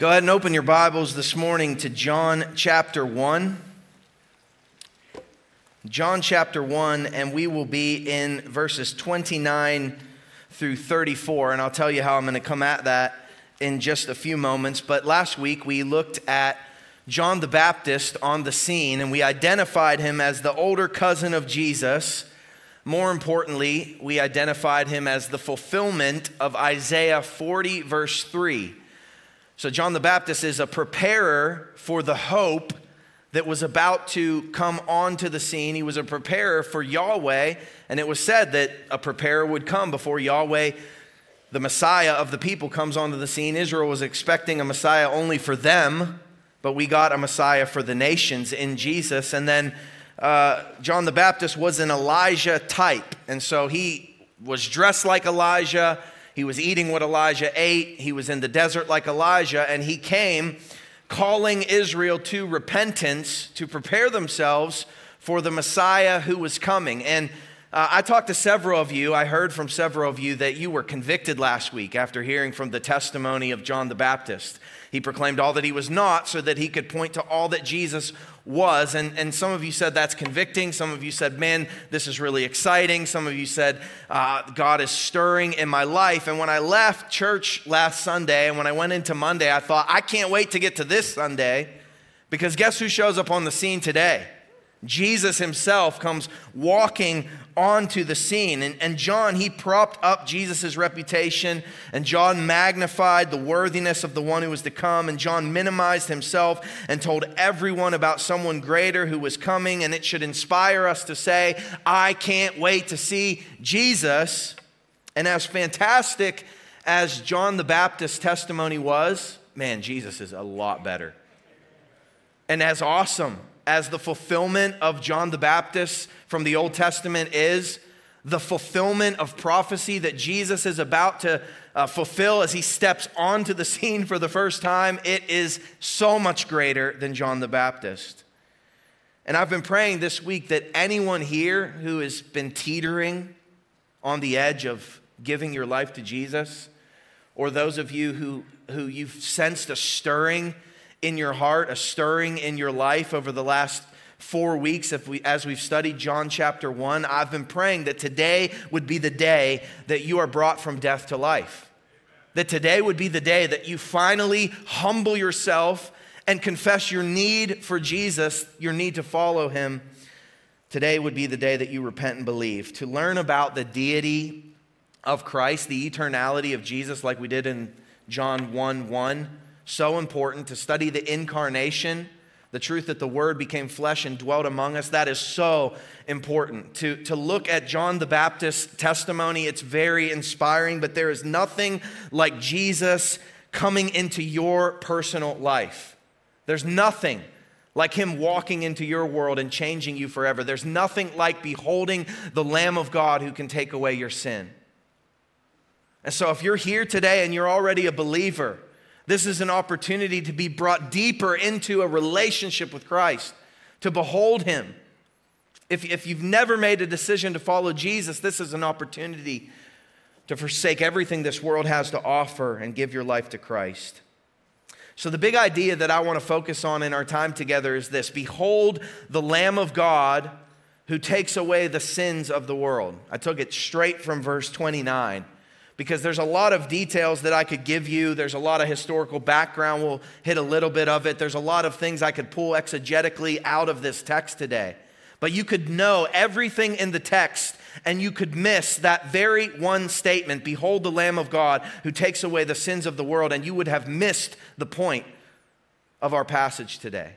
Go ahead and open your Bibles this morning to John chapter 1. John chapter 1, and we will be in verses 29 through 34, and I'll tell you how I'm going to come at that in just a few moments. But last week we looked at John the Baptist on the scene, and we identified him as the older cousin of Jesus. More importantly, we identified him as the fulfillment of Isaiah 40, verse 3. So John the Baptist is a preparer for the hope that was about to come onto the scene. He was a preparer for Yahweh, and it was said that a preparer would come before Yahweh, the Messiah of the people, comes onto the scene. Israel was expecting a Messiah only for them, but we got a Messiah for the nations in Jesus. And then John the Baptist was an Elijah type, and so he was dressed like Elijah. He was eating what Elijah ate. He was in the desert like Elijah, and he came calling Israel to repentance to prepare themselves for the Messiah who was coming. And I talked to several of you. I heard from several of you that you were convicted last week after hearing from the testimony of John the Baptist. He proclaimed all that he was not so that he could point to all that Jesus was. And some of you said that's convicting. Some of you said, man, this is really exciting. Some of you said, God is stirring in my life. And when I left church last Sunday and when I went into Monday, I thought, I can't wait to get to this Sunday, because guess who shows up on the scene today? Jesus himself comes walking onto the scene. And John, he propped up Jesus' reputation, and John magnified the worthiness of the one who was to come, and John minimized himself and told everyone about someone greater who was coming, and it should inspire us to say, I can't wait to see Jesus. And as fantastic as John the Baptist's testimony was, man, Jesus is a lot better. And as awesome as the fulfillment of John the Baptist from the Old Testament is, the fulfillment of prophecy that Jesus is about to fulfill as he steps onto the scene for the first time, it is so much greater than John the Baptist. And I've been praying this week that anyone here who has been teetering on the edge of giving your life to Jesus, or those of you who you've sensed a stirring in your heart, a stirring in your life over the last 4 weeks as we've studied John chapter 1, I've been praying that today would be the day that you are brought from death to life. That today would be the day that you finally humble yourself and confess your need for Jesus, your need to follow him. Today would be the day that you repent and believe. To learn about the deity of Christ, the eternality of Jesus, like we did in John 1:1. So important to study the incarnation, the truth that the Word became flesh and dwelt among us. That is so important. To look at John the Baptist's testimony, it's very inspiring, but there is nothing like Jesus coming into your personal life. There's nothing like him walking into your world and changing you forever. There's nothing like beholding the Lamb of God who can take away your sin. And so if you're here today and you're already a believer, this is an opportunity to be brought deeper into a relationship with Christ, to behold him. If you've never made a decision to follow Jesus, this is an opportunity to forsake everything this world has to offer and give your life to Christ. So the big idea that I want to focus on in our time together is this: behold the Lamb of God who takes away the sins of the world. I took it straight from verse 29. Because there's a lot of details that I could give you. There's a lot of historical background. We'll hit a little bit of it. There's a lot of things I could pull exegetically out of this text today. But you could know everything in the text, and you could miss that very one statement, behold the Lamb of God who takes away the sins of the world, and you would have missed the point of our passage today.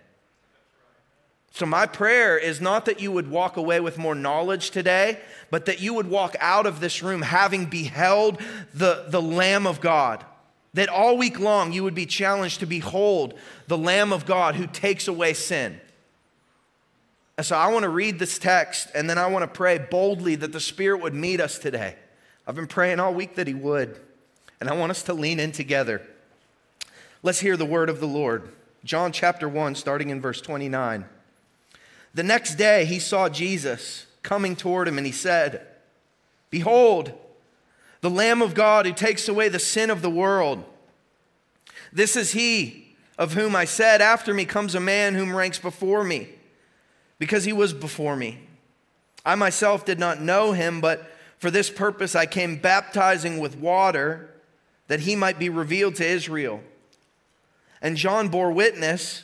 So my prayer is not that you would walk away with more knowledge today, but that you would walk out of this room having beheld the Lamb of God. That all week long you would be challenged to behold the Lamb of God who takes away sin. And so I want to read this text, and then I want to pray boldly that the Spirit would meet us today. I've been praying all week that he would, and I want us to lean in together. Let's hear the word of the Lord. John chapter 1, starting in verse 29. The next day he saw Jesus coming toward him, and he said, "Behold, the Lamb of God who takes away the sin of the world. This is he of whom I said, after me comes a man whom ranks before me, because he was before me. I myself did not know him, but for this purpose I came baptizing with water, that he might be revealed to Israel. And John bore witness.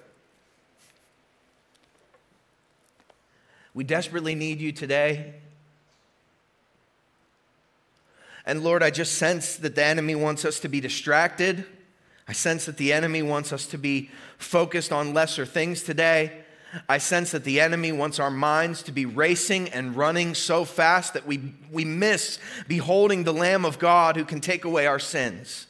we desperately need you today. And Lord, I just sense that the enemy wants us to be distracted. I sense that the enemy wants us to be focused on lesser things today. I sense that the enemy wants our minds to be racing and running so fast that we miss beholding the Lamb of God who can take away our sins.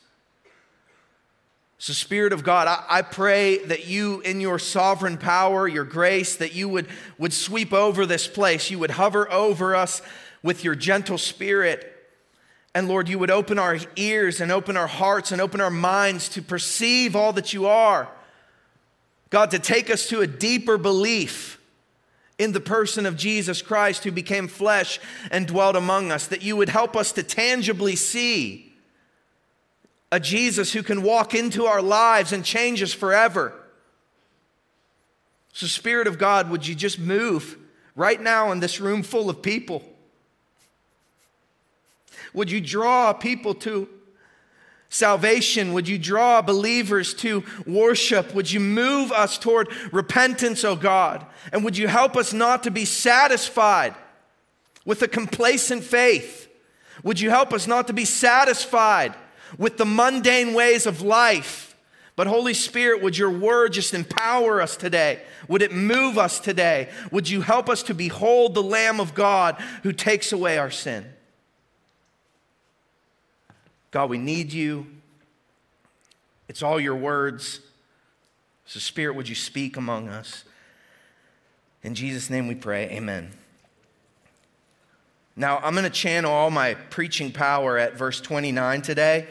So Spirit of God, I pray that you, in your sovereign power, your grace, that you would sweep over this place. You would hover over us with your gentle Spirit. And Lord, you would open our ears and open our hearts and open our minds to perceive all that you are. God, to take us to a deeper belief in the person of Jesus Christ who became flesh and dwelt among us, that you would help us to tangibly see a Jesus who can walk into our lives and change us forever. So Spirit of God, would you just move right now in this room full of people? Would you draw people to salvation? Would you draw believers to worship? Would you move us toward repentance, O God? And would you help us not to be satisfied with a complacent faith? Would you help us not to be satisfied with the mundane ways of life? But Holy Spirit, would your word just empower us today? Would it move us today? Would you help us to behold the Lamb of God who takes away our sin? God, we need you. It's all your words. So Spirit, would you speak among us? In Jesus' name we pray, amen. Now, I'm going to channel all my preaching power at verse 29 today,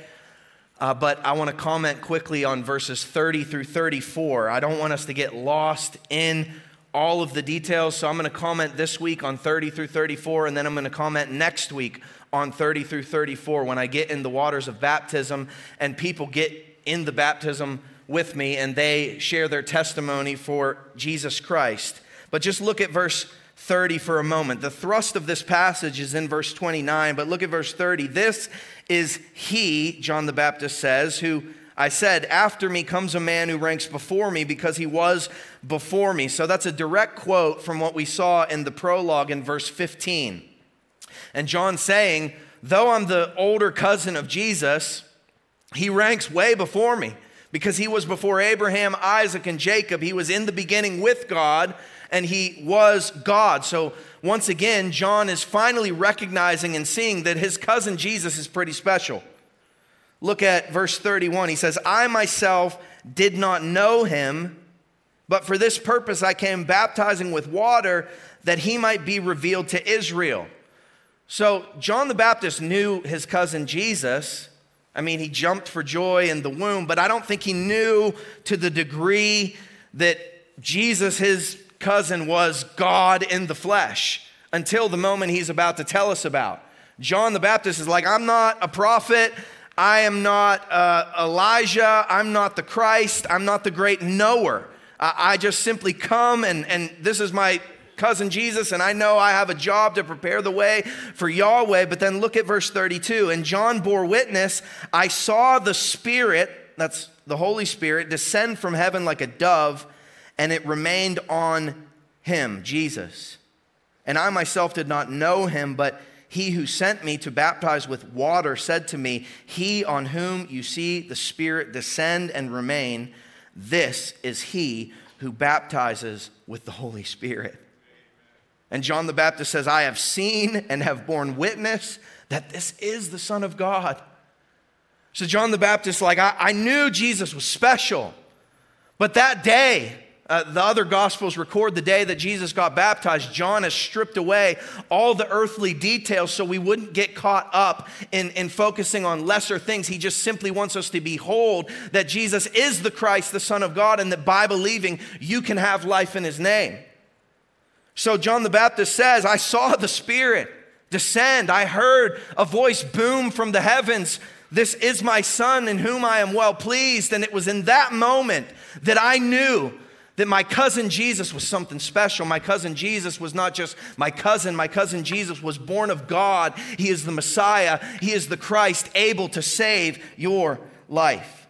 but I want to comment quickly on verses 30 through 34. I don't want us to get lost in all of the details, so I'm going to comment this week on 30 through 34, and then I'm going to comment next week on 30 through 34 when I get in the waters of baptism and people get in the baptism with me and they share their testimony for Jesus Christ. But just look at verse 30 for a moment. The thrust of this passage is in verse 29, but look at verse 30. This is he, John the Baptist says, who I said, after me comes a man who ranks before me because he was before me. So that's a direct quote from what we saw in the prologue in verse 15. And John saying, though I'm the older cousin of Jesus, he ranks way before me because he was before Abraham, Isaac, and Jacob. He was in the beginning with God and he was God. So once again, John is finally recognizing and seeing that his cousin Jesus is pretty special. Look at verse 31. He says, I myself did not know him, but for this purpose I came baptizing with water that he might be revealed to Israel. So John the Baptist knew his cousin Jesus. I mean, he jumped for joy in the womb, but I don't think he knew to the degree that Jesus, his cousin, was God in the flesh until the moment he's about to tell us about. John the Baptist is like, I'm not a prophet. I am not Elijah, I'm not the Christ, I'm not the great knower. I just simply come and this is my cousin Jesus and I know I have a job to prepare the way for Yahweh. But then look at verse 32, and John bore witness, I saw the Spirit, that's the Holy Spirit, descend from heaven like a dove and it remained on him, Jesus. And I myself did not know him, but he who sent me to baptize with water said to me, he on whom you see the Spirit descend and remain, this is he who baptizes with the Holy Spirit. And John the Baptist says, I have seen and have borne witness that this is the Son of God. So John the Baptist, I knew Jesus was special, but that day, The other Gospels record the day that Jesus got baptized. John has stripped away all the earthly details so we wouldn't get caught up in focusing on lesser things. He just simply wants us to behold that Jesus is the Christ, the Son of God, and that by believing, you can have life in his name. So John the Baptist says, I saw the Spirit descend. I heard a voice boom from the heavens. This is my Son in whom I am well pleased. And it was in that moment that I knew that my cousin Jesus was something special. My cousin Jesus was not just my cousin. My cousin Jesus was born of God. He is the Messiah. He is the Christ, able to save your life.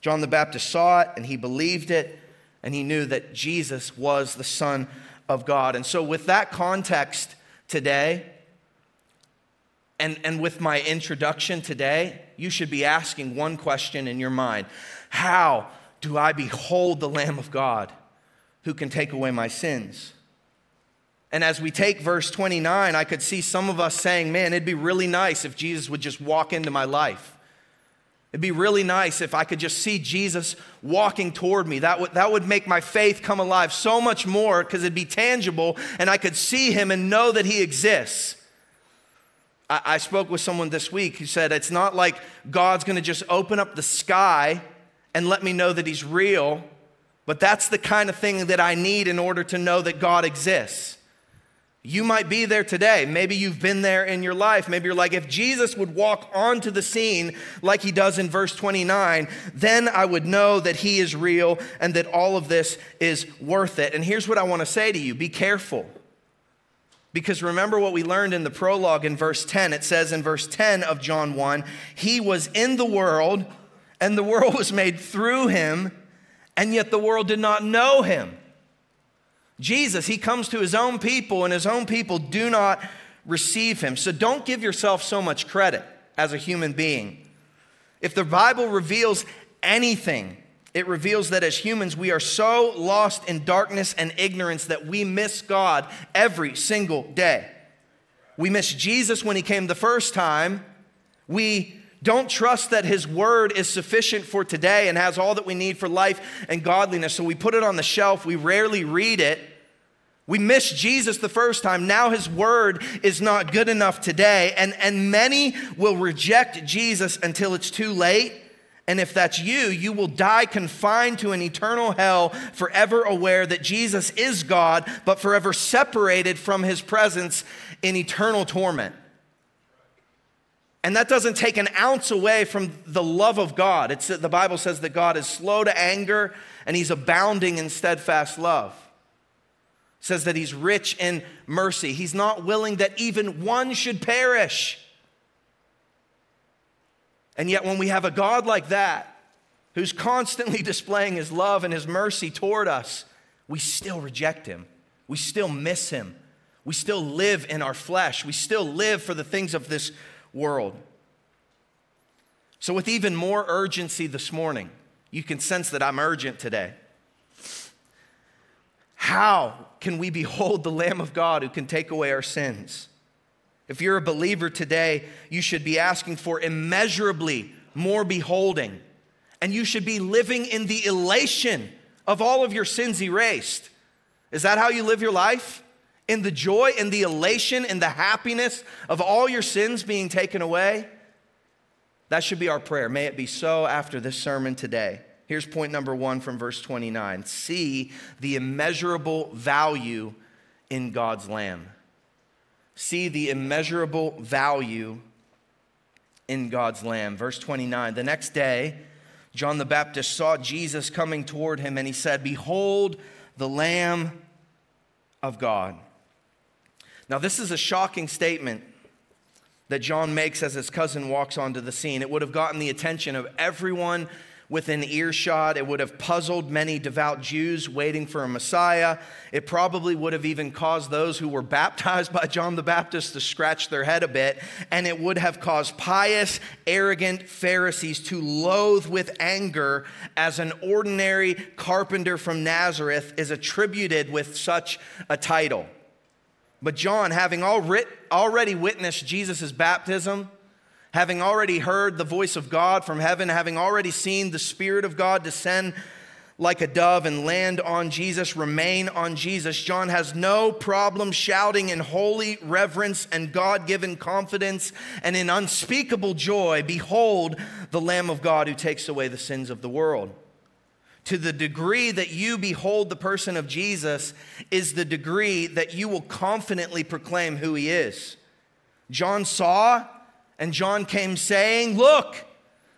John the Baptist saw it and he believed it, and he knew that Jesus was the Son of God. And so with that context today, and with my introduction today, you should be asking one question in your mind. How do I behold the Lamb of God who can take away my sins? And as we take verse 29, I could see some of us saying, man, it'd be really nice if Jesus would just walk into my life. It'd be really nice if I could just see Jesus walking toward me. That would make my faith come alive so much more, because it'd be tangible and I could see him and know that he exists. I spoke with someone this week who said, it's not like God's going to just open up the sky and let me know that he's real, but that's the kind of thing that I need in order to know that God exists. You might be there today. Maybe you've been there in your life. Maybe you're like, if Jesus would walk onto the scene like he does in verse 29, then I would know that he is real and that all of this is worth it. And here's what I want to say to you. Be careful. Because remember what we learned in the prologue in verse 10. It says in verse 10 of John 1, he was in the world, and the world was made through him, and yet the world did not know him. Jesus, he comes to his own people, and his own people do not receive him. So don't give yourself so much credit as a human being. If the Bible reveals anything, it reveals that as humans, we are so lost in darkness and ignorance that we miss God every single day. We miss Jesus when he came the first time. We don't trust that his word is sufficient for today and has all that we need for life and godliness. So we put it on the shelf. We rarely read it. We missed Jesus the first time. Now his word is not good enough today. And many will reject Jesus until it's too late. And if that's you, you will die confined to an eternal hell, forever aware that Jesus is God, but forever separated from his presence in eternal torment. And that doesn't take an ounce away from the love of God. The Bible says that God is slow to anger and he's abounding in steadfast love. It says that he's rich in mercy. He's not willing that even one should perish. And yet when we have a God like that, who's constantly displaying his love and his mercy toward us, we still reject him. We still miss him. We still live in our flesh. We still live for the things of this world. So with even more urgency this morning, you can sense that I'm urgent today. How can we behold the Lamb of God who can take away our sins? If you're a believer today, you should be asking for immeasurably more beholding, and you should be living in the elation of all of your sins erased. Is that how you live your life? In the joy, in the elation, in the happiness of all your sins being taken away? That should be our prayer. May it be so after this sermon today. Here's point number 1 from verse 29. See the immeasurable value in God's Lamb. See the immeasurable value in God's Lamb. Verse 29. The next day, John the Baptist saw Jesus coming toward him, and he said, "Behold the Lamb of God." Now, this is a shocking statement that John makes as his cousin walks onto the scene. It would have gotten the attention of everyone within earshot. It would have puzzled many devout Jews waiting for a Messiah. It probably would have even caused those who were baptized by John the Baptist to scratch their head a bit. And it would have caused pious, arrogant Pharisees to loathe with anger as an ordinary carpenter from Nazareth is attributed with such a title. But John, having already witnessed Jesus' baptism, having already heard the voice of God from heaven, having already seen the Spirit of God descend like a dove and land on Jesus, remain on Jesus. John has no problem shouting in holy reverence and God-given confidence and in unspeakable joy, "Behold the Lamb of God who takes away the sins of the world." To the degree that you behold the person of Jesus is the degree that you will confidently proclaim who he is. John saw and John came saying, "Look,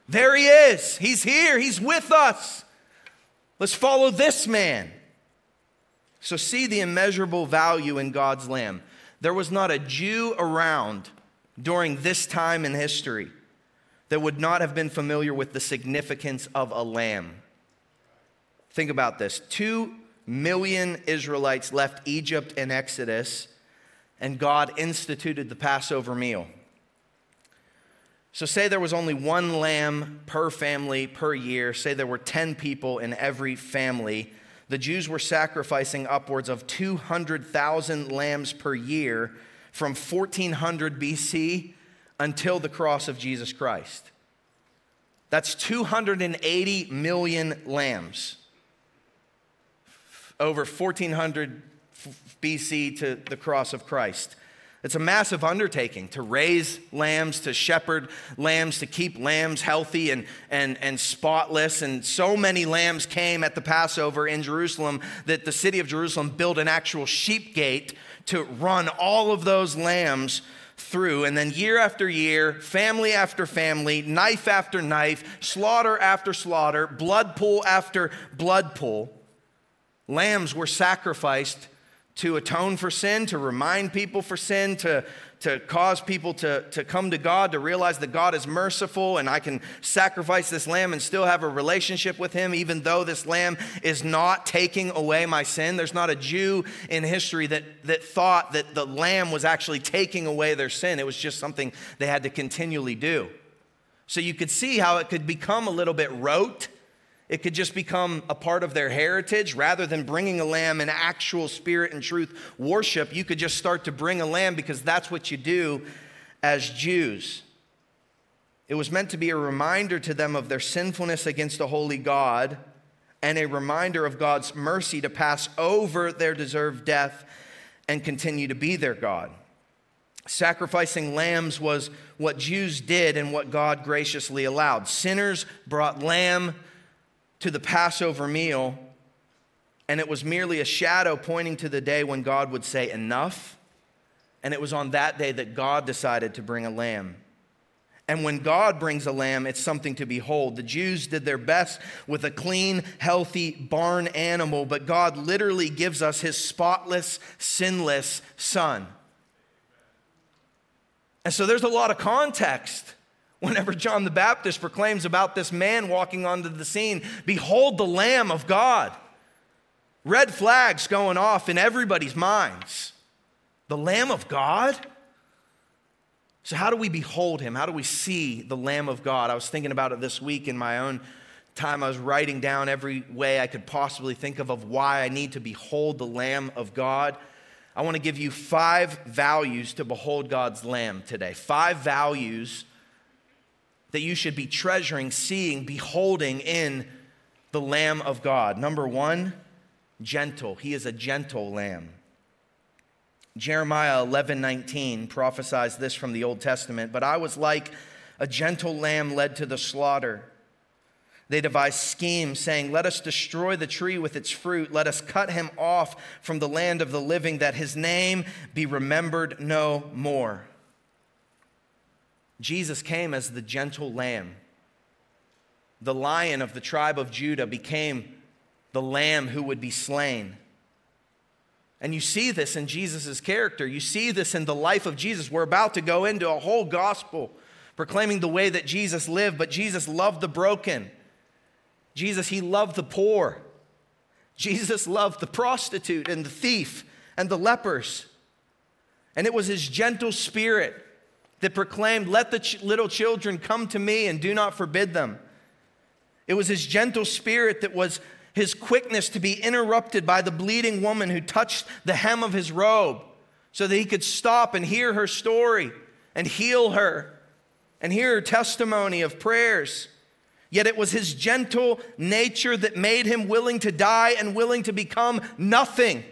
there he is. He's here. He's with us. Let's follow this man." So see the immeasurable value in God's Lamb. There was not a Jew around during this time in history that would not have been familiar with the significance of a lamb. Think about this. 2 million Israelites left Egypt in Exodus, and God instituted the Passover meal. So say there was only one lamb per family per year. Say there were 10 people in every family. The Jews were sacrificing upwards of 200,000 lambs per year from 1400 BC until the cross of Jesus Christ. That's 280 million lambs over 1400 BC to the cross of Christ. It's a massive undertaking to raise lambs, to shepherd lambs, to keep lambs healthy and spotless. And so many lambs came at the Passover in Jerusalem that the city of Jerusalem built an actual sheep gate to run all of those lambs through. And then year after year, family after family, knife after knife, slaughter after slaughter, blood pool after blood pool, lambs were sacrificed to atone for sin, to remind people for sin, to cause people to come to God, to realize that God is merciful and I can sacrifice this lamb and still have a relationship with him even though this lamb is not taking away my sin. There's not a Jew in history that thought that the lamb was actually taking away their sin. It was just something they had to continually do. So you could see how it could become a little bit rote. It could just become a part of their heritage. Rather than bringing a lamb in actual spirit and truth worship, you could just start to bring a lamb because that's what you do as Jews. It was meant to be a reminder to them of their sinfulness against a holy God and a reminder of God's mercy to pass over their deserved death and continue to be their God. Sacrificing lambs was what Jews did and what God graciously allowed. Sinners brought lamb to the Passover meal, and it was merely a shadow pointing to the day when God would say, "Enough." And it was on that day that God decided to bring a lamb. And when God brings a lamb, it's something to behold. The Jews did their best with a clean, healthy barn animal, but God literally gives us his spotless, sinless son. And so there's a lot of context whenever John the Baptist proclaims about this man walking onto the scene, "Behold the Lamb of God." Red flags going off in everybody's minds. The Lamb of God? So how do we behold him? How do we see the Lamb of God? I was thinking about it this week in my own time. I was writing down every way I could possibly think of why I need to behold the Lamb of God. I want to give you 5 values to behold God's Lamb today. 5 values that you should be treasuring, seeing, beholding in the Lamb of God. Number 1, gentle. He is a gentle lamb. Jeremiah 11:19 prophesies this from the Old Testament. "But I was like a gentle lamb led to the slaughter. They devised schemes, saying, 'Let us destroy the tree with its fruit. Let us cut him off from the land of the living, that his name be remembered no more.'" Jesus came as the gentle lamb. The lion of the tribe of Judah became the lamb who would be slain. And you see this in Jesus' character. You see this in the life of Jesus. We're about to go into a whole gospel proclaiming the way that Jesus lived, but Jesus loved the broken. Jesus, he loved the poor. Jesus loved the prostitute and the thief and the lepers. And it was his gentle spirit that proclaimed, "Let the little children come to me and do not forbid them." It was his gentle spirit that was his quickness to be interrupted by the bleeding woman who touched the hem of his robe so that he could stop and hear her story and heal her and hear her testimony of prayers. Yet it was his gentle nature that made him willing to die and willing to become nothing.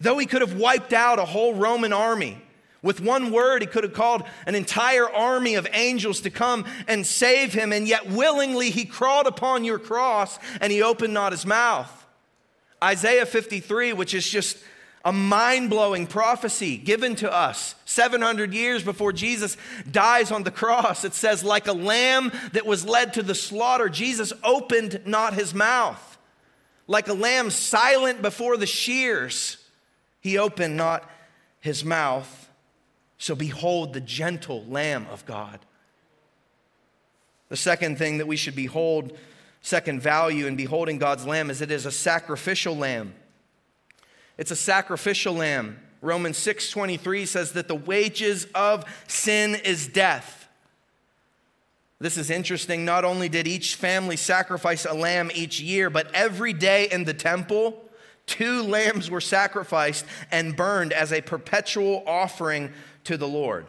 Though he could have wiped out a whole Roman army, with one word he could have called an entire army of angels to come and save him, and yet willingly he crawled upon your cross and he opened not his mouth. Isaiah 53, which is just a mind-blowing prophecy given to us 700 years before Jesus dies on the cross. It says, like a lamb that was led to the slaughter, Jesus opened not his mouth. Like a lamb silent before the shears, he opened not his mouth. So behold the gentle Lamb of God. The second thing that we should behold, second value in beholding God's Lamb, is it is a sacrificial lamb. It's a sacrificial lamb. Romans 6:23 says that the wages of sin is death. This is interesting. Not only did each family sacrifice a lamb each year, but every day in the temple, two lambs were sacrificed and burned as a perpetual offering to the Lord.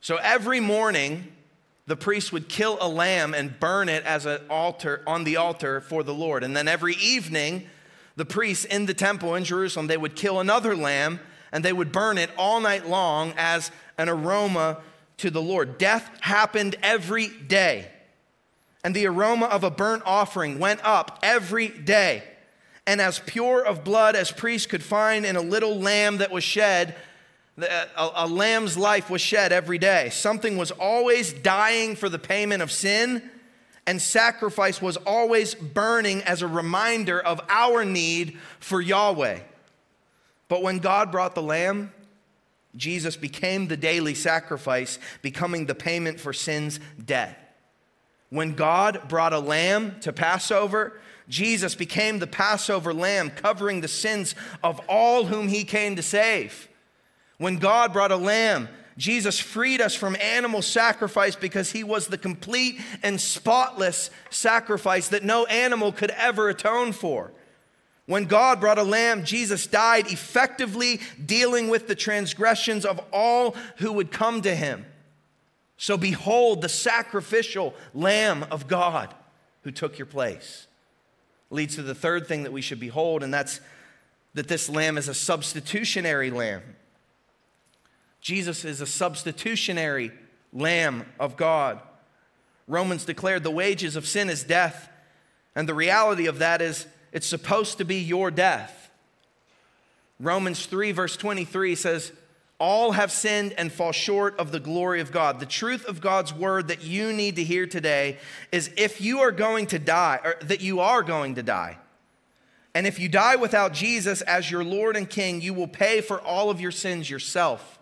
So every morning, the priest would kill a lamb and burn it as an altar on the altar for the Lord. And then every evening, the priests in the temple in Jerusalem, they would kill another lamb and they would burn it all night long as an aroma to the Lord. Death happened every day. And the aroma of a burnt offering went up every day. And as pure of blood as priests could find in a little lamb that was shed, a lamb's life was shed every day. Something was always dying for the payment of sin, and sacrifice was always burning as a reminder of our need for Yahweh. But when God brought the lamb, Jesus became the daily sacrifice, becoming the payment for sin's debt. When God brought a lamb to Passover, Jesus became the Passover lamb, covering the sins of all whom he came to save. When God brought a lamb, Jesus freed us from animal sacrifice because he was the complete and spotless sacrifice that no animal could ever atone for. When God brought a lamb, Jesus died, effectively dealing with the transgressions of all who would come to him. So behold the sacrificial Lamb of God who took your place. Leads to the third thing that we should behold, and that's that this lamb is a substitutionary lamb. Jesus is a substitutionary Lamb of God. Romans declared the wages of sin is death, and the reality of that is it's supposed to be your death. Romans 3 verse 23 says, all have sinned and fall short of the glory of God. The truth of God's word that you need to hear today is if you are going to die, or that you are going to die, and if you die without Jesus as your Lord and King, you will pay for all of your sins yourself.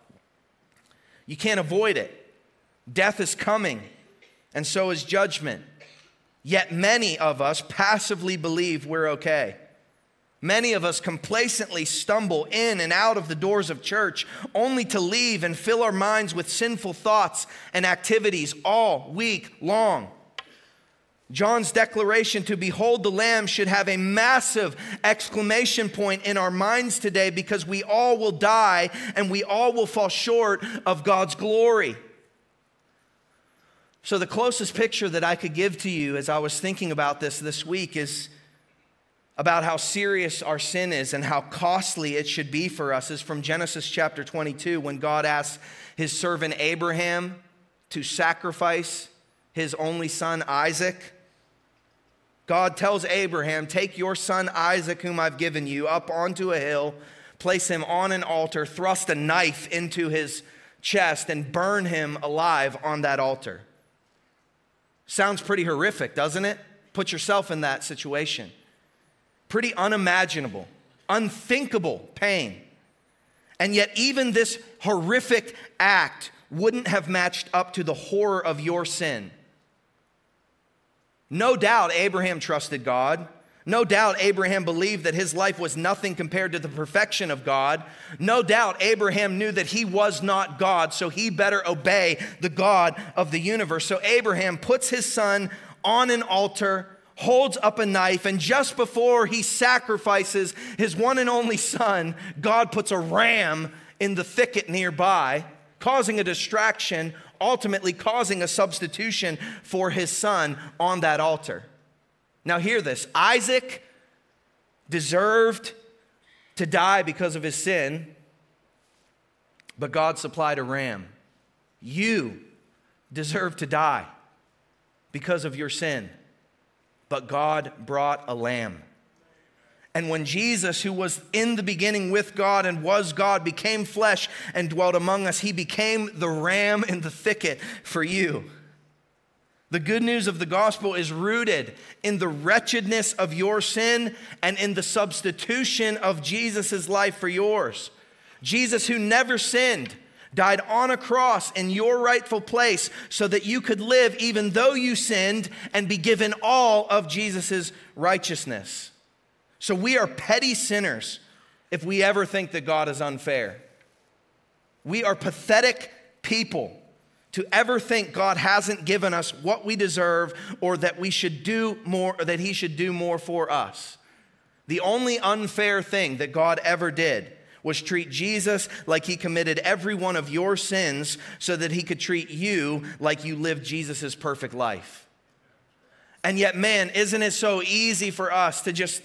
You can't avoid it. Death is coming, and so is judgment. Yet many of us passively believe we're okay. Many of us complacently stumble in and out of the doors of church only to leave and fill our minds with sinful thoughts and activities all week long. John's declaration to behold the Lamb should have a massive exclamation point in our minds today, because we all will die and we all will fall short of God's glory. So the closest picture that I could give to you as I was thinking about this week is about how serious our sin is and how costly it should be for us is from Genesis chapter 22, when God asks his servant Abraham to sacrifice his only son Isaac. God tells Abraham, take your son Isaac, whom I've given you, up onto a hill, place him on an altar, thrust a knife into his chest, and burn him alive on that altar. Sounds pretty horrific, doesn't it? Put yourself in that situation. Pretty unimaginable, unthinkable pain. And yet even this horrific act wouldn't have matched up to the horror of your sin. No doubt Abraham trusted God. No doubt Abraham believed that his life was nothing compared to the perfection of God. No doubt Abraham knew that he was not God, so he better obey the God of the universe. So Abraham puts his son on an altar, holds up a knife, and just before he sacrifices his one and only son, God puts a ram in the thicket nearby, causing a distraction, ultimately causing a substitution for his son on that altar. Now hear this. Isaac deserved to die because of his sin, but God supplied a ram. You deserve to die because of your sin, but God brought a lamb. And when Jesus, who was in the beginning with God and was God, became flesh and dwelt among us, he became the ram in the thicket for you. The good news of the gospel is rooted in the wretchedness of your sin and in the substitution of Jesus' life for yours. Jesus, who never sinned, died on a cross in your rightful place so that you could live even though you sinned and be given all of Jesus' righteousness. So we are petty sinners if we ever think that God is unfair. We are pathetic people to ever think God hasn't given us what we deserve or that we should do more, or that he should do more for us. The only unfair thing that God ever did was treat Jesus like he committed every one of your sins so that he could treat you like you lived Jesus' perfect life. And yet, man, isn't it so easy for us to just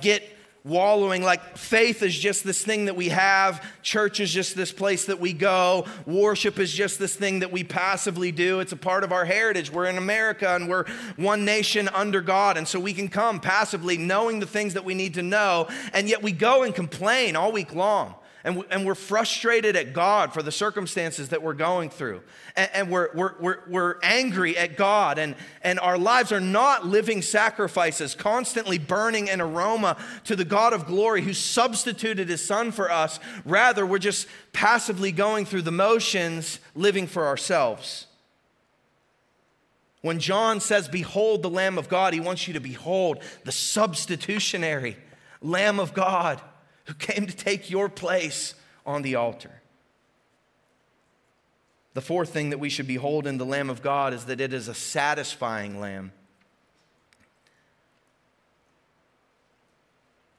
get wallowing, faith is just this thing that we have, church is just this place that we go, worship is just this thing that we passively do, it's a part of our heritage, we're in America and we're one nation under God, and so we can come passively knowing the things that we need to know, and yet we go and complain all week long. And we're frustrated at God for the circumstances that we're going through. And we're angry at God. And our lives are not living sacrifices, constantly burning an aroma to the God of glory who substituted his son for us. Rather, we're just passively going through the motions, living for ourselves. When John says, "Behold the Lamb of God," he wants you to behold the substitutionary Lamb of God who came to take your place on the altar. The fourth thing that we should behold in the Lamb of God is that it is a satisfying lamb.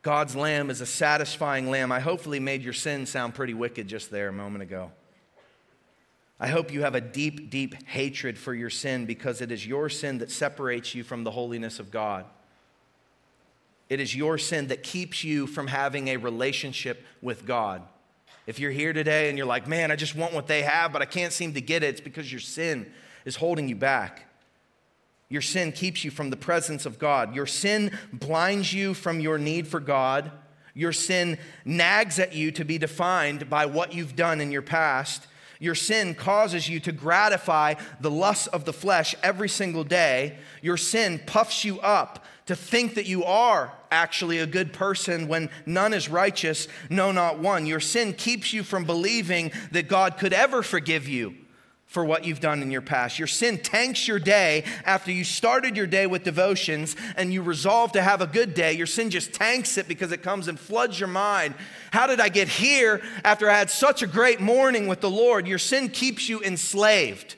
God's lamb is a satisfying lamb. I hopefully made your sin sound pretty wicked just there a moment ago. I hope you have a deep, deep hatred for your sin because it is your sin that separates you from the holiness of God. It is your sin that keeps you from having a relationship with God. If you're here today and you're like, man, I just want what they have, but I can't seem to get it, it's because your sin is holding you back. Your sin keeps you from the presence of God. Your sin blinds you from your need for God. Your sin nags at you to be defined by what you've done in your past. Your sin causes you to gratify the lusts of the flesh every single day. Your sin puffs you up to think that you are actually a good person when none is righteous, no, not one. Your sin keeps you from believing that God could ever forgive you for what you've done in your past. Your sin tanks your day after you started your day with devotions and you resolve to have a good day. Your sin just tanks it because it comes and floods your mind. How did I get here after I had such a great morning with the Lord? Your sin keeps you enslaved.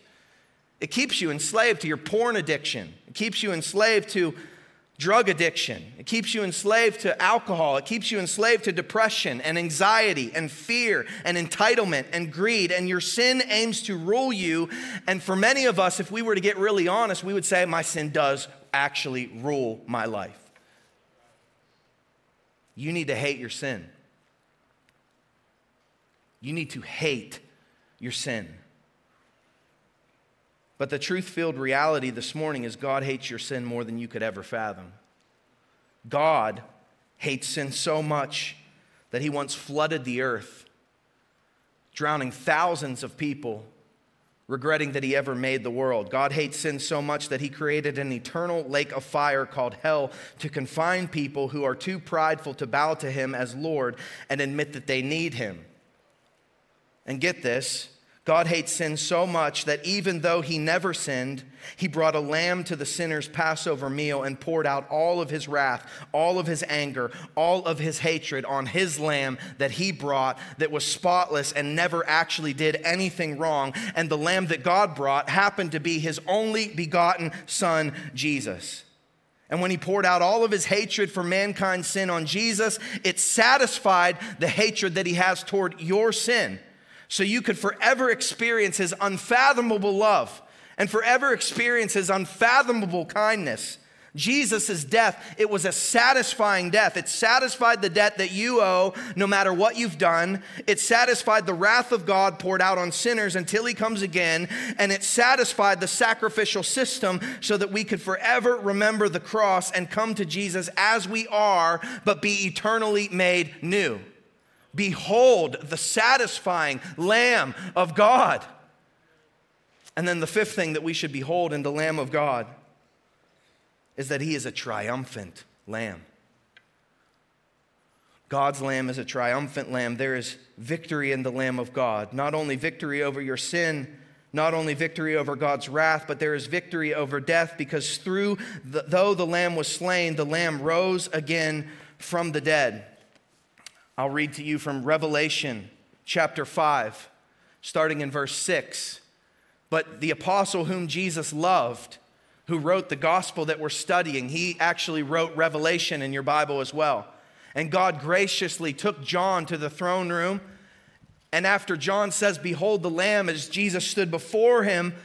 It keeps you enslaved to your porn addiction. It keeps you enslaved to drug addiction. It keeps you enslaved to alcohol. It keeps you enslaved to depression and anxiety and fear and entitlement and greed. And your sin aims to rule you. And for many of us, if we were to get really honest, we would say, my sin does actually rule my life. You need to hate your sin. You need to hate your sin. But the truth-filled reality this morning is God hates your sin more than you could ever fathom. God hates sin so much that he once flooded the earth, drowning thousands of people, regretting that he ever made the world. God hates sin so much that he created an eternal lake of fire called hell to confine people who are too prideful to bow to him as Lord and admit that they need him. And get this. God hates sin so much that even though he never sinned, he brought a lamb to the sinner's Passover meal and poured out all of his wrath, all of his anger, all of his hatred on his lamb that he brought that was spotless and never actually did anything wrong. And the lamb that God brought happened to be his only begotten son, Jesus. And when he poured out all of his hatred for mankind's sin on Jesus, it satisfied the hatred that he has toward your sin. so you could forever experience his unfathomable love and forever experience his unfathomable kindness. Jesus' death, it was a satisfying death. It satisfied the debt that you owe no matter what you've done. It satisfied the wrath of God poured out on sinners until he comes again. And it satisfied the sacrificial system so that we could forever remember the cross and come to Jesus as we are, but be eternally made new. Behold the satisfying Lamb of God. And then the fifth thing that we should behold in the Lamb of God is that he is a triumphant lamb. God's lamb is a triumphant lamb. There is victory in the Lamb of God. Not only victory over your sin, not only victory over God's wrath, but there is victory over death, because though the lamb was slain, the lamb rose again from the dead. I'll read to you from Revelation chapter 5, starting in verse 6. But the apostle whom Jesus loved, who wrote the gospel that we're studying, he actually wrote Revelation in your Bible as well. And God graciously took John to the throne room. And after John says, "Behold the Lamb," as Jesus stood before him,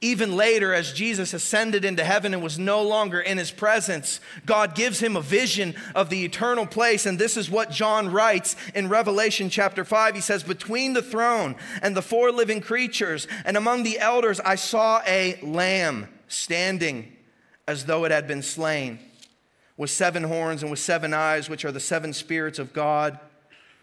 even later, as Jesus ascended into heaven and was no longer in his presence, God gives him a vision of the eternal place. And this is what John writes in Revelation chapter 5. He says, "Between the throne and the four living creatures and among the elders, I saw a lamb standing as though it had been slain, with seven horns and with seven eyes, which are the seven spirits of God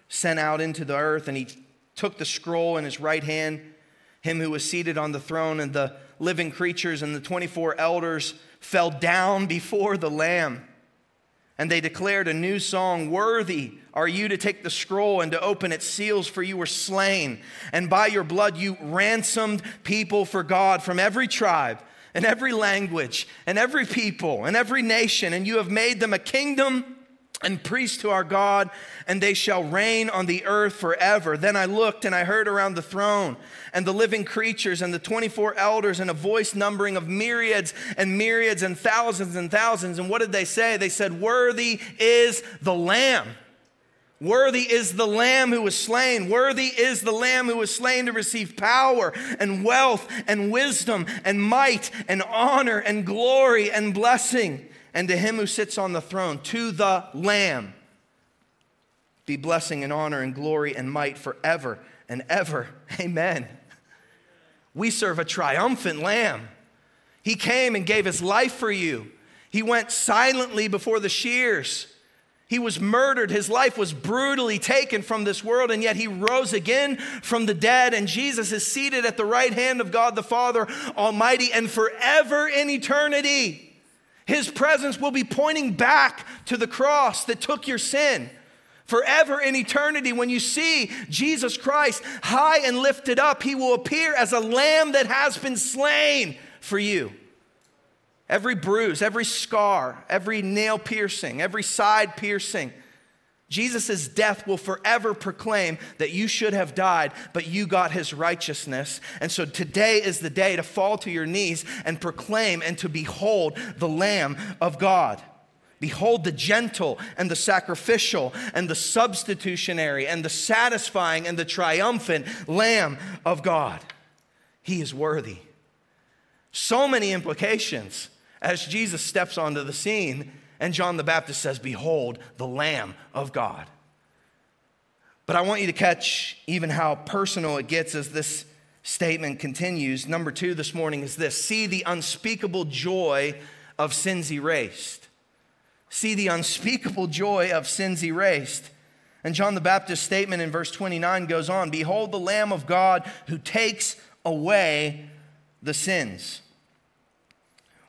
sent out into the earth. And he took the scroll in his right hand. Him who was seated on the throne and the living creatures and the 24 elders fell down before the Lamb. And they declared a new song, 'Worthy are you to take the scroll and to open its seals, for you were slain. And by your blood you ransomed people for God from every tribe and every language and every people and every nation. And you have made them a kingdom and priests to our God, and they shall reign on the earth forever.' Then I looked, and I heard around the throne and the living creatures and the 24 elders and a voice numbering of myriads and myriads and thousands and thousands." And what did they say? They said, "Worthy is the Lamb. Worthy is the Lamb who was slain. Worthy is the Lamb who was slain to receive power and wealth and wisdom and might and honor and glory and blessing. And to him who sits on the throne, to the Lamb, be blessing and honor and glory and might forever and ever." Amen. We serve a triumphant Lamb. He came and gave his life for you. He went silently before the shears. He was murdered. His life was brutally taken from this world, and yet he rose again from the dead. And Jesus is seated at the right hand of God the Father Almighty, and forever in eternity, his presence will be pointing back to the cross that took your sin. Forever in eternity, when you see Jesus Christ high and lifted up, he will appear as a lamb that has been slain for you. Every bruise, every scar, every nail piercing, every side piercing, Jesus' death will forever proclaim that you should have died, but you got his righteousness. And so today is the day to fall to your knees and proclaim and to behold the Lamb of God. Behold the gentle and the sacrificial and the substitutionary and the satisfying and the triumphant Lamb of God. He is worthy. So many implications as Jesus steps onto the scene and John the Baptist says, "Behold the Lamb of God." But I want you to catch even how personal it gets as this statement continues. Number two this morning is this: see the unspeakable joy of sins erased. See the unspeakable joy of sins erased. And John the Baptist's statement in verse 29 goes on, "Behold the Lamb of God who takes away the sins."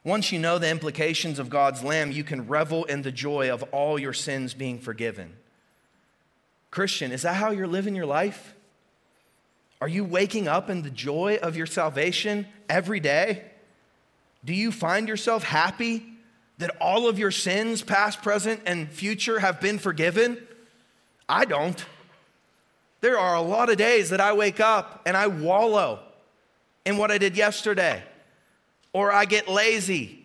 Once you know the implications of God's Lamb, you can revel in the joy of all your sins being forgiven. Christian, is that how you're living your life? Are you waking up in the joy of your salvation every day? Do you find yourself happy that all of your sins, past, present, and future, have been forgiven? I don't. There are a lot of days that I wake up and I wallow in what I did yesterday. Or I get lazy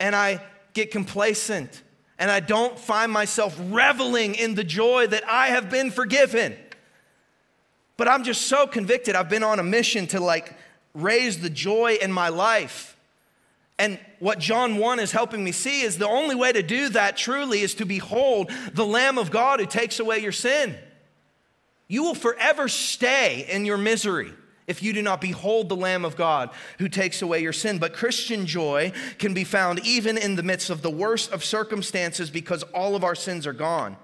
and I get complacent and I don't find myself reveling in the joy that I have been forgiven. But I'm just so convicted. I've been on a mission to raise the joy in my life. And what John 1 is helping me see is the only way to do that truly is to behold the Lamb of God who takes away your sin. You will forever stay in your misery if you do not behold the Lamb of God who takes away your sin. But Christian joy can be found even in the midst of the worst of circumstances because all of our sins are gone.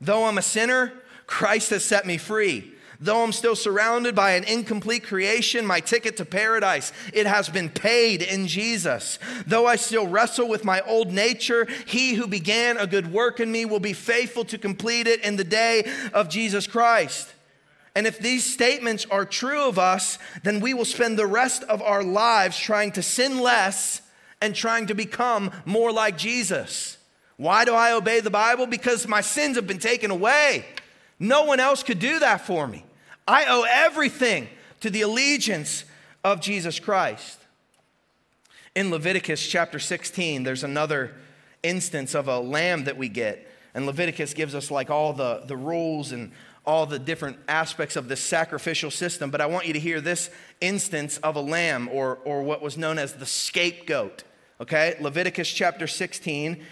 Though I'm a sinner, Christ has set me free. Though I'm still surrounded by an incomplete creation, my ticket to paradise, it has been paid in Jesus. Though I still wrestle with my old nature, he who began a good work in me will be faithful to complete it in the day of Jesus Christ. And if these statements are true of us, then we will spend the rest of our lives trying to sin less and trying to become more like Jesus. Why do I obey the Bible? Because my sins have been taken away. No one else could do that for me. I owe everything to the allegiance of Jesus Christ. In Leviticus chapter 16, there's another instance of a lamb that we get. And Leviticus gives us all the rules and all the different aspects of this sacrificial system. But I want you to hear this instance of a lamb or what was known as the scapegoat. Okay, Leviticus chapter 16,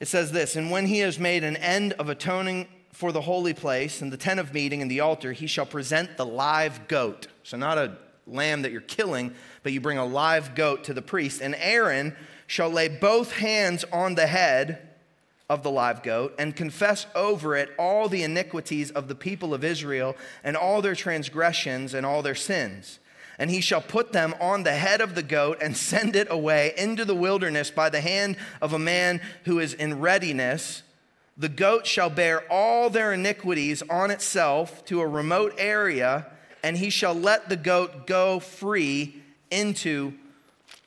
it says this, "And when he has made an end of atoning for the holy place and the tent of meeting and the altar, he shall present the live goat." So not a lamb that you're killing, but you bring a live goat to the priest. "And Aaron shall lay both hands on the head of the live goat and confess over it all the iniquities of the people of Israel and all their transgressions and all their sins. And he shall put them on the head of the goat and send it away into the wilderness by the hand of a man who is in readiness. The goat shall bear all their iniquities on itself to a remote area, and he shall let the goat go free into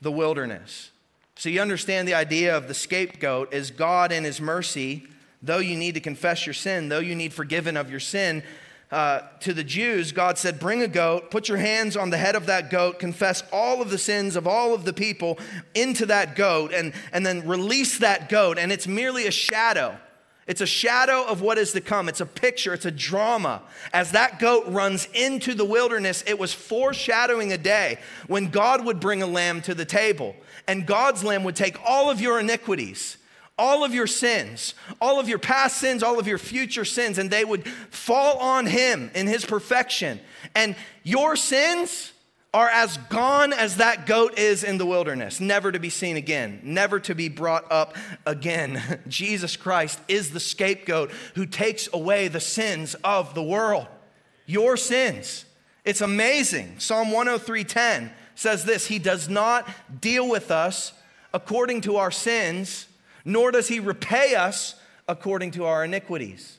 the wilderness." So you understand the idea of the scapegoat is God in his mercy, though you need to confess your sin, though you need forgiven of your sin. To the Jews, God said, bring a goat, put your hands on the head of that goat, confess all of the sins of all of the people into that goat, and then release that goat. And it's merely a shadow. It's a shadow of what is to come. It's a picture. It's a drama. As that goat runs into the wilderness, it was foreshadowing a day when God would bring a lamb to the table. And God's lamb would take all of your iniquities, all of your sins, all of your past sins, all of your future sins, and they would fall on him in his perfection. And your sins are as gone as that goat is in the wilderness, never to be seen again, never to be brought up again. Jesus Christ is the scapegoat who takes away the sins of the world, your sins. It's amazing. Psalm 103:10 says this, "He does not deal with us according to our sins, nor does he repay us according to our iniquities."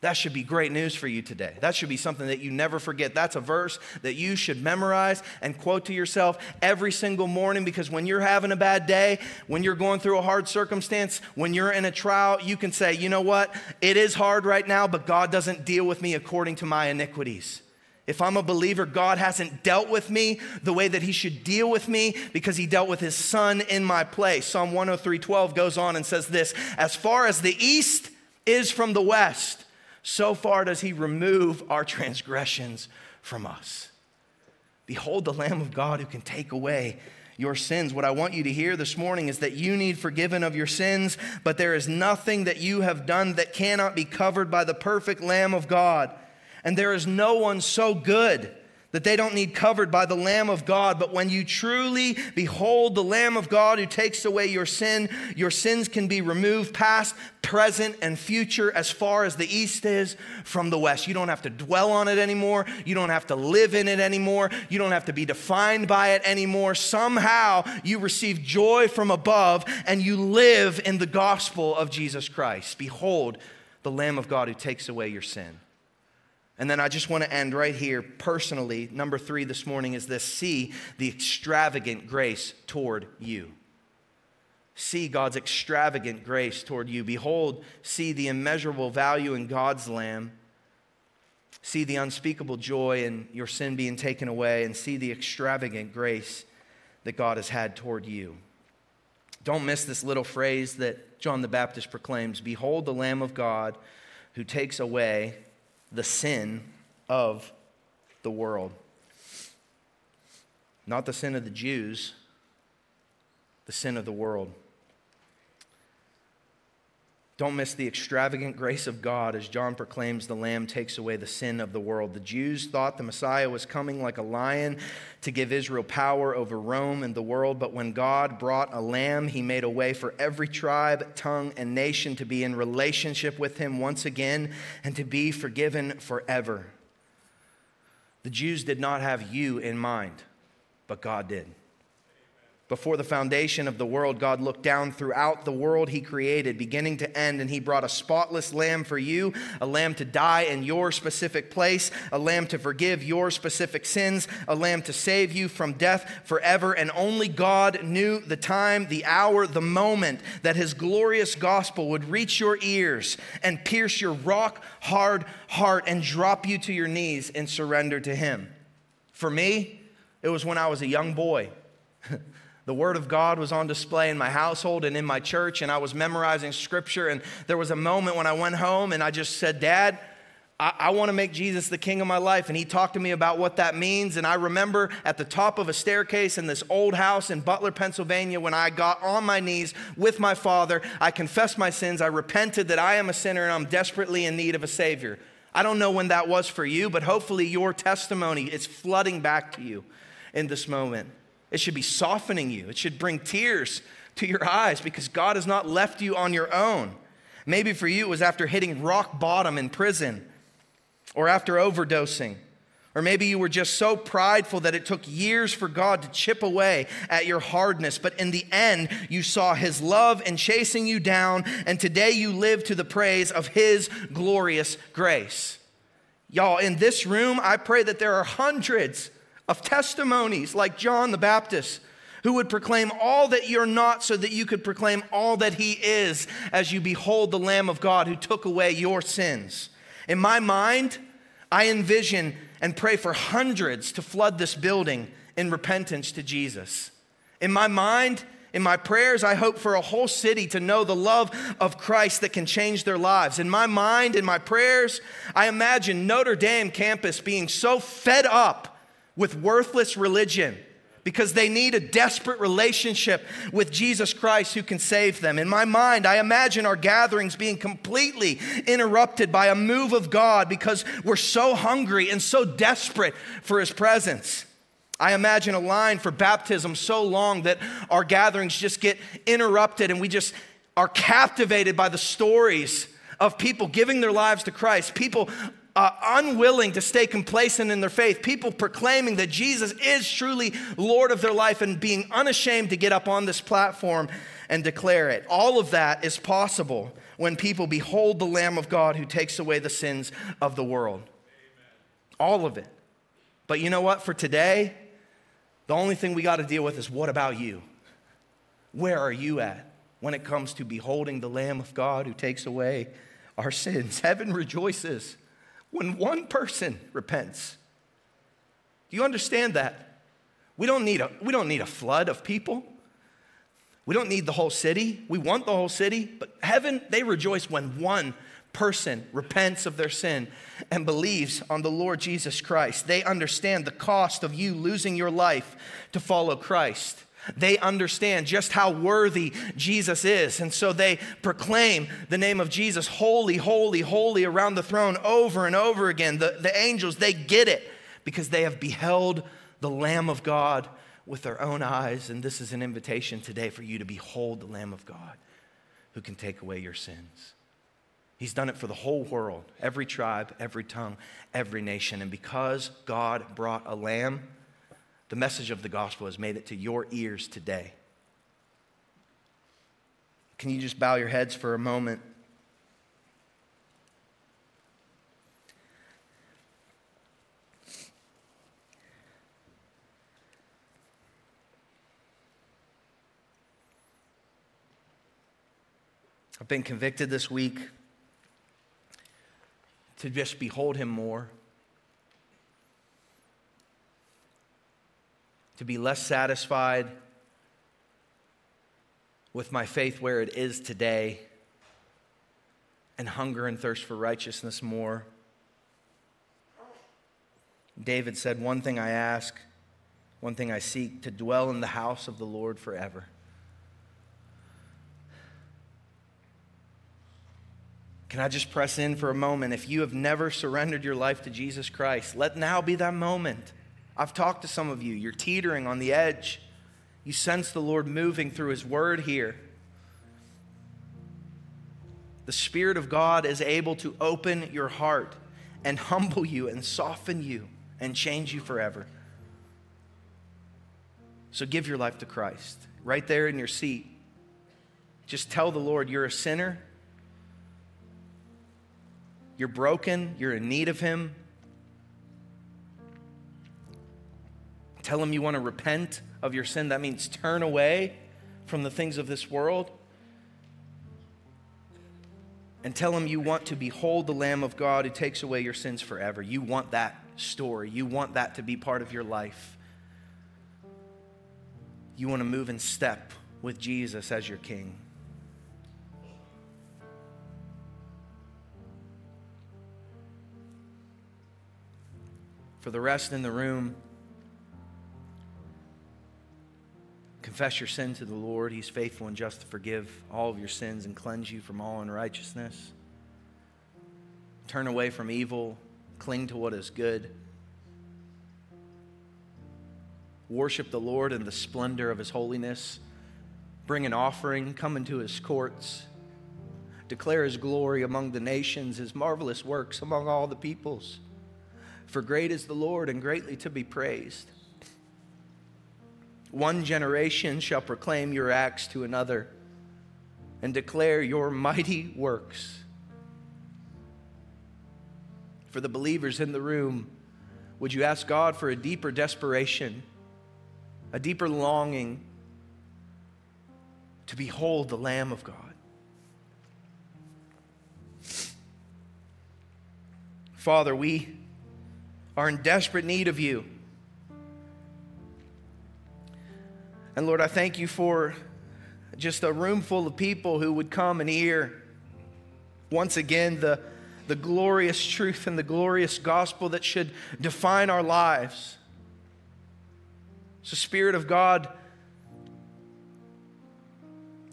That should be great news for you today. That should be something that you never forget. That's a verse that you should memorize and quote to yourself every single morning, because when you're having a bad day, when you're going through a hard circumstance, when you're in a trial, you can say, you know what? It is hard right now, but God doesn't deal with me according to my iniquities. If I'm a believer, God hasn't dealt with me the way that he should deal with me because he dealt with his son in my place. Psalm 103:12 goes on and says this, "As far as the east is from the west, so far does he remove our transgressions from us." Behold the Lamb of God who can take away your sins. What I want you to hear this morning is that you need forgiven of your sins, but there is nothing that you have done that cannot be covered by the perfect Lamb of God. And there is no one so good that they don't need covered by the Lamb of God. But when you truly behold the Lamb of God who takes away your sin, your sins can be removed past, present, and future, as far as the east is from the west. You don't have to dwell on it anymore. You don't have to live in it anymore. You don't have to be defined by it anymore. Somehow you receive joy from above and you live in the gospel of Jesus Christ. Behold the Lamb of God who takes away your sin. And then I just want to end right here personally. Number 3 this morning is this: see the extravagant grace toward you. See God's extravagant grace toward you. Behold, see the immeasurable value in God's Lamb. See the unspeakable joy in your sin being taken away, and see the extravagant grace that God has had toward you. Don't miss this little phrase that John the Baptist proclaims: "Behold the Lamb of God who takes away the sin of the world. Not the sin of the Jews, the sin of the world. Don't miss the extravagant grace of God as John proclaims the Lamb takes away the sin of the world. The Jews thought the Messiah was coming like a lion to give Israel power over Rome and the world, but when God brought a lamb, he made a way for every tribe, tongue, and nation to be in relationship with him once again and to be forgiven forever. The Jews did not have you in mind, but God did. Before the foundation of the world, God looked down throughout the world he created, beginning to end, and he brought a spotless lamb for you, a lamb to die in your specific place, a lamb to forgive your specific sins, a lamb to save you from death forever. And only God knew the time, the hour, the moment that his glorious gospel would reach your ears and pierce your rock-hard heart and drop you to your knees in surrender to him. For me, it was when I was a young boy. The word of God was on display in my household and in my church, and I was memorizing scripture, and there was a moment when I went home and I just said, Dad, I want to make Jesus the king of my life. And he talked to me about what that means. And I remember at the top of a staircase in this old house in Butler, Pennsylvania, when I got on my knees with my father, I confessed my sins. I repented that I am a sinner and I'm desperately in need of a savior. I don't know when that was for you, but hopefully your testimony is flooding back to you in this moment. It should be softening you. It should bring tears to your eyes because God has not left you on your own. Maybe for you it was after hitting rock bottom in prison or after overdosing. Or maybe you were just so prideful that it took years for God to chip away at your hardness. But in the end, you saw his love in chasing you down. And today you live to the praise of his glorious grace. Y'all, in this room, I pray that there are hundreds of testimonies like John the Baptist, who would proclaim all that you're not so that you could proclaim all that he is as you behold the Lamb of God who took away your sins. In my mind, I envision and pray for hundreds to flood this building in repentance to Jesus. In my mind, in my prayers, I hope for a whole city to know the love of Christ that can change their lives. In my mind, in my prayers, I imagine Notre Dame campus being so fed up with worthless religion because they need a desperate relationship with Jesus Christ who can save them. In my mind, I imagine our gatherings being completely interrupted by a move of God because we're so hungry and so desperate for his presence. I imagine a line for baptism so long that our gatherings just get interrupted and we just are captivated by the stories of people giving their lives to Christ, people unwilling to stay complacent in their faith, people proclaiming that Jesus is truly Lord of their life and being unashamed to get up on this platform and declare it. All of that is possible when people behold the Lamb of God who takes away the sins of the world. Amen. All of it. But you know what? For today, the only thing we got to deal with is what about you? Where are you at when it comes to beholding the Lamb of God who takes away our sins? Heaven rejoices when one person repents. Do you understand that? We don't need a flood of people. We don't need the whole city. We want the whole city, but heaven, they rejoice when one person repents of their sin and believes on the Lord Jesus Christ. They understand the cost of you losing your life to follow Christ. They understand just how worthy Jesus is. And so they proclaim the name of Jesus, holy, holy, holy, around the throne over and over again. The angels, they get it because they have beheld the Lamb of God with their own eyes. And this is an invitation today for you to behold the Lamb of God who can take away your sins. He's done it for the whole world, every tribe, every tongue, every nation. And because God brought a lamb, the message of the gospel has made it to your ears today. Can you just bow your heads for a moment? I've been convicted this week to just behold him more. To be less satisfied with my faith where it is today and hunger and thirst for righteousness more. David said, "One thing I ask, one thing I seek, to dwell in the house of the Lord forever." Can I just press in for a moment? If you have never surrendered your life to Jesus Christ, let now be that moment. I've talked to some of you. You're teetering on the edge. You sense the Lord moving through His Word here. The Spirit of God is able to open your heart and humble you and soften you and change you forever. So give your life to Christ. Right there in your seat, just tell the Lord you're a sinner. You're broken. You're in need of Him. Tell Him you want to repent of your sin. That means turn away from the things of this world. And tell Him you want to behold the Lamb of God who takes away your sins forever. You want that story. You want that to be part of your life. You want to move in step with Jesus as your King. For the rest in the room, confess your sin to the Lord. He's faithful and just to forgive all of your sins and cleanse you from all unrighteousness. Turn away from evil. Cling to what is good. Worship the Lord in the splendor of His holiness. Bring an offering. Come into His courts. Declare His glory among the nations, His marvelous works among all the peoples. For great is the Lord and greatly to be praised. One generation shall proclaim your acts to another and declare your mighty works. For the believers in the room, would you ask God for a deeper desperation, a deeper longing to behold the Lamb of God? Father, we are in desperate need of You. And Lord, I thank You for just a room full of people who would come and hear once again the glorious truth and the glorious gospel that should define our lives. So Spirit of God,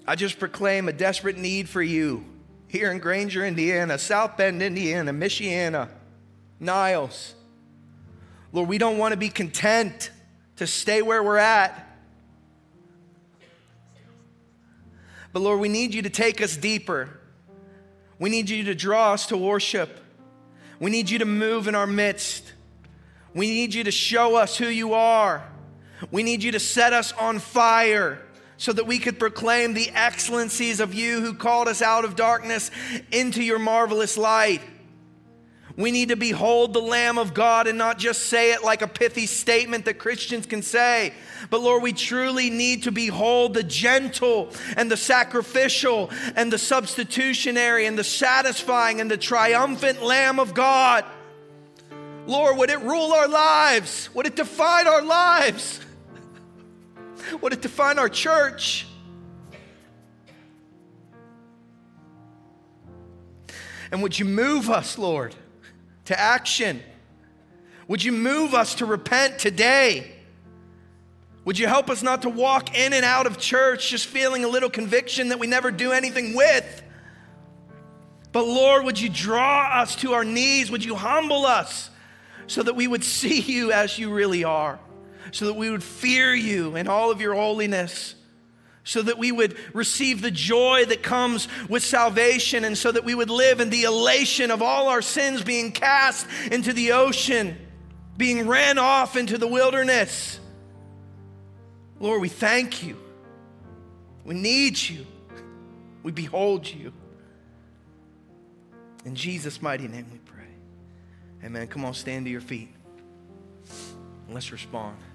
I just proclaim a desperate need for You here in Granger, Indiana, South Bend, Indiana, Michiana, Niles. Lord, we don't want to be content to stay where we're at. But Lord, we need You to take us deeper. We need You to draw us to worship. We need You to move in our midst. We need You to show us who You are. We need You to set us on fire so that we could proclaim the excellencies of You who called us out of darkness into Your marvelous light. We need to behold the Lamb of God and not just say it like a pithy statement that Christians can say. But Lord, we truly need to behold the gentle and the sacrificial and the substitutionary and the satisfying and the triumphant Lamb of God. Lord, would it rule our lives? Would it define our lives? Would it define our church? And would You move us, Lord, to action? Would You move us to repent today? Would You help us not to walk in and out of church just feeling a little conviction that we never do anything with? But Lord, would You draw us to our knees? Would You humble us so that we would see You as You really are, so that we would fear You in all of Your holiness, so that we would receive the joy that comes with salvation, and so that we would live in the elation of all our sins being cast into the ocean, being ran off into the wilderness. Lord, we thank You. We need You. We behold You. In Jesus' mighty name we pray. Amen. Come on, stand to your feet. Let's respond.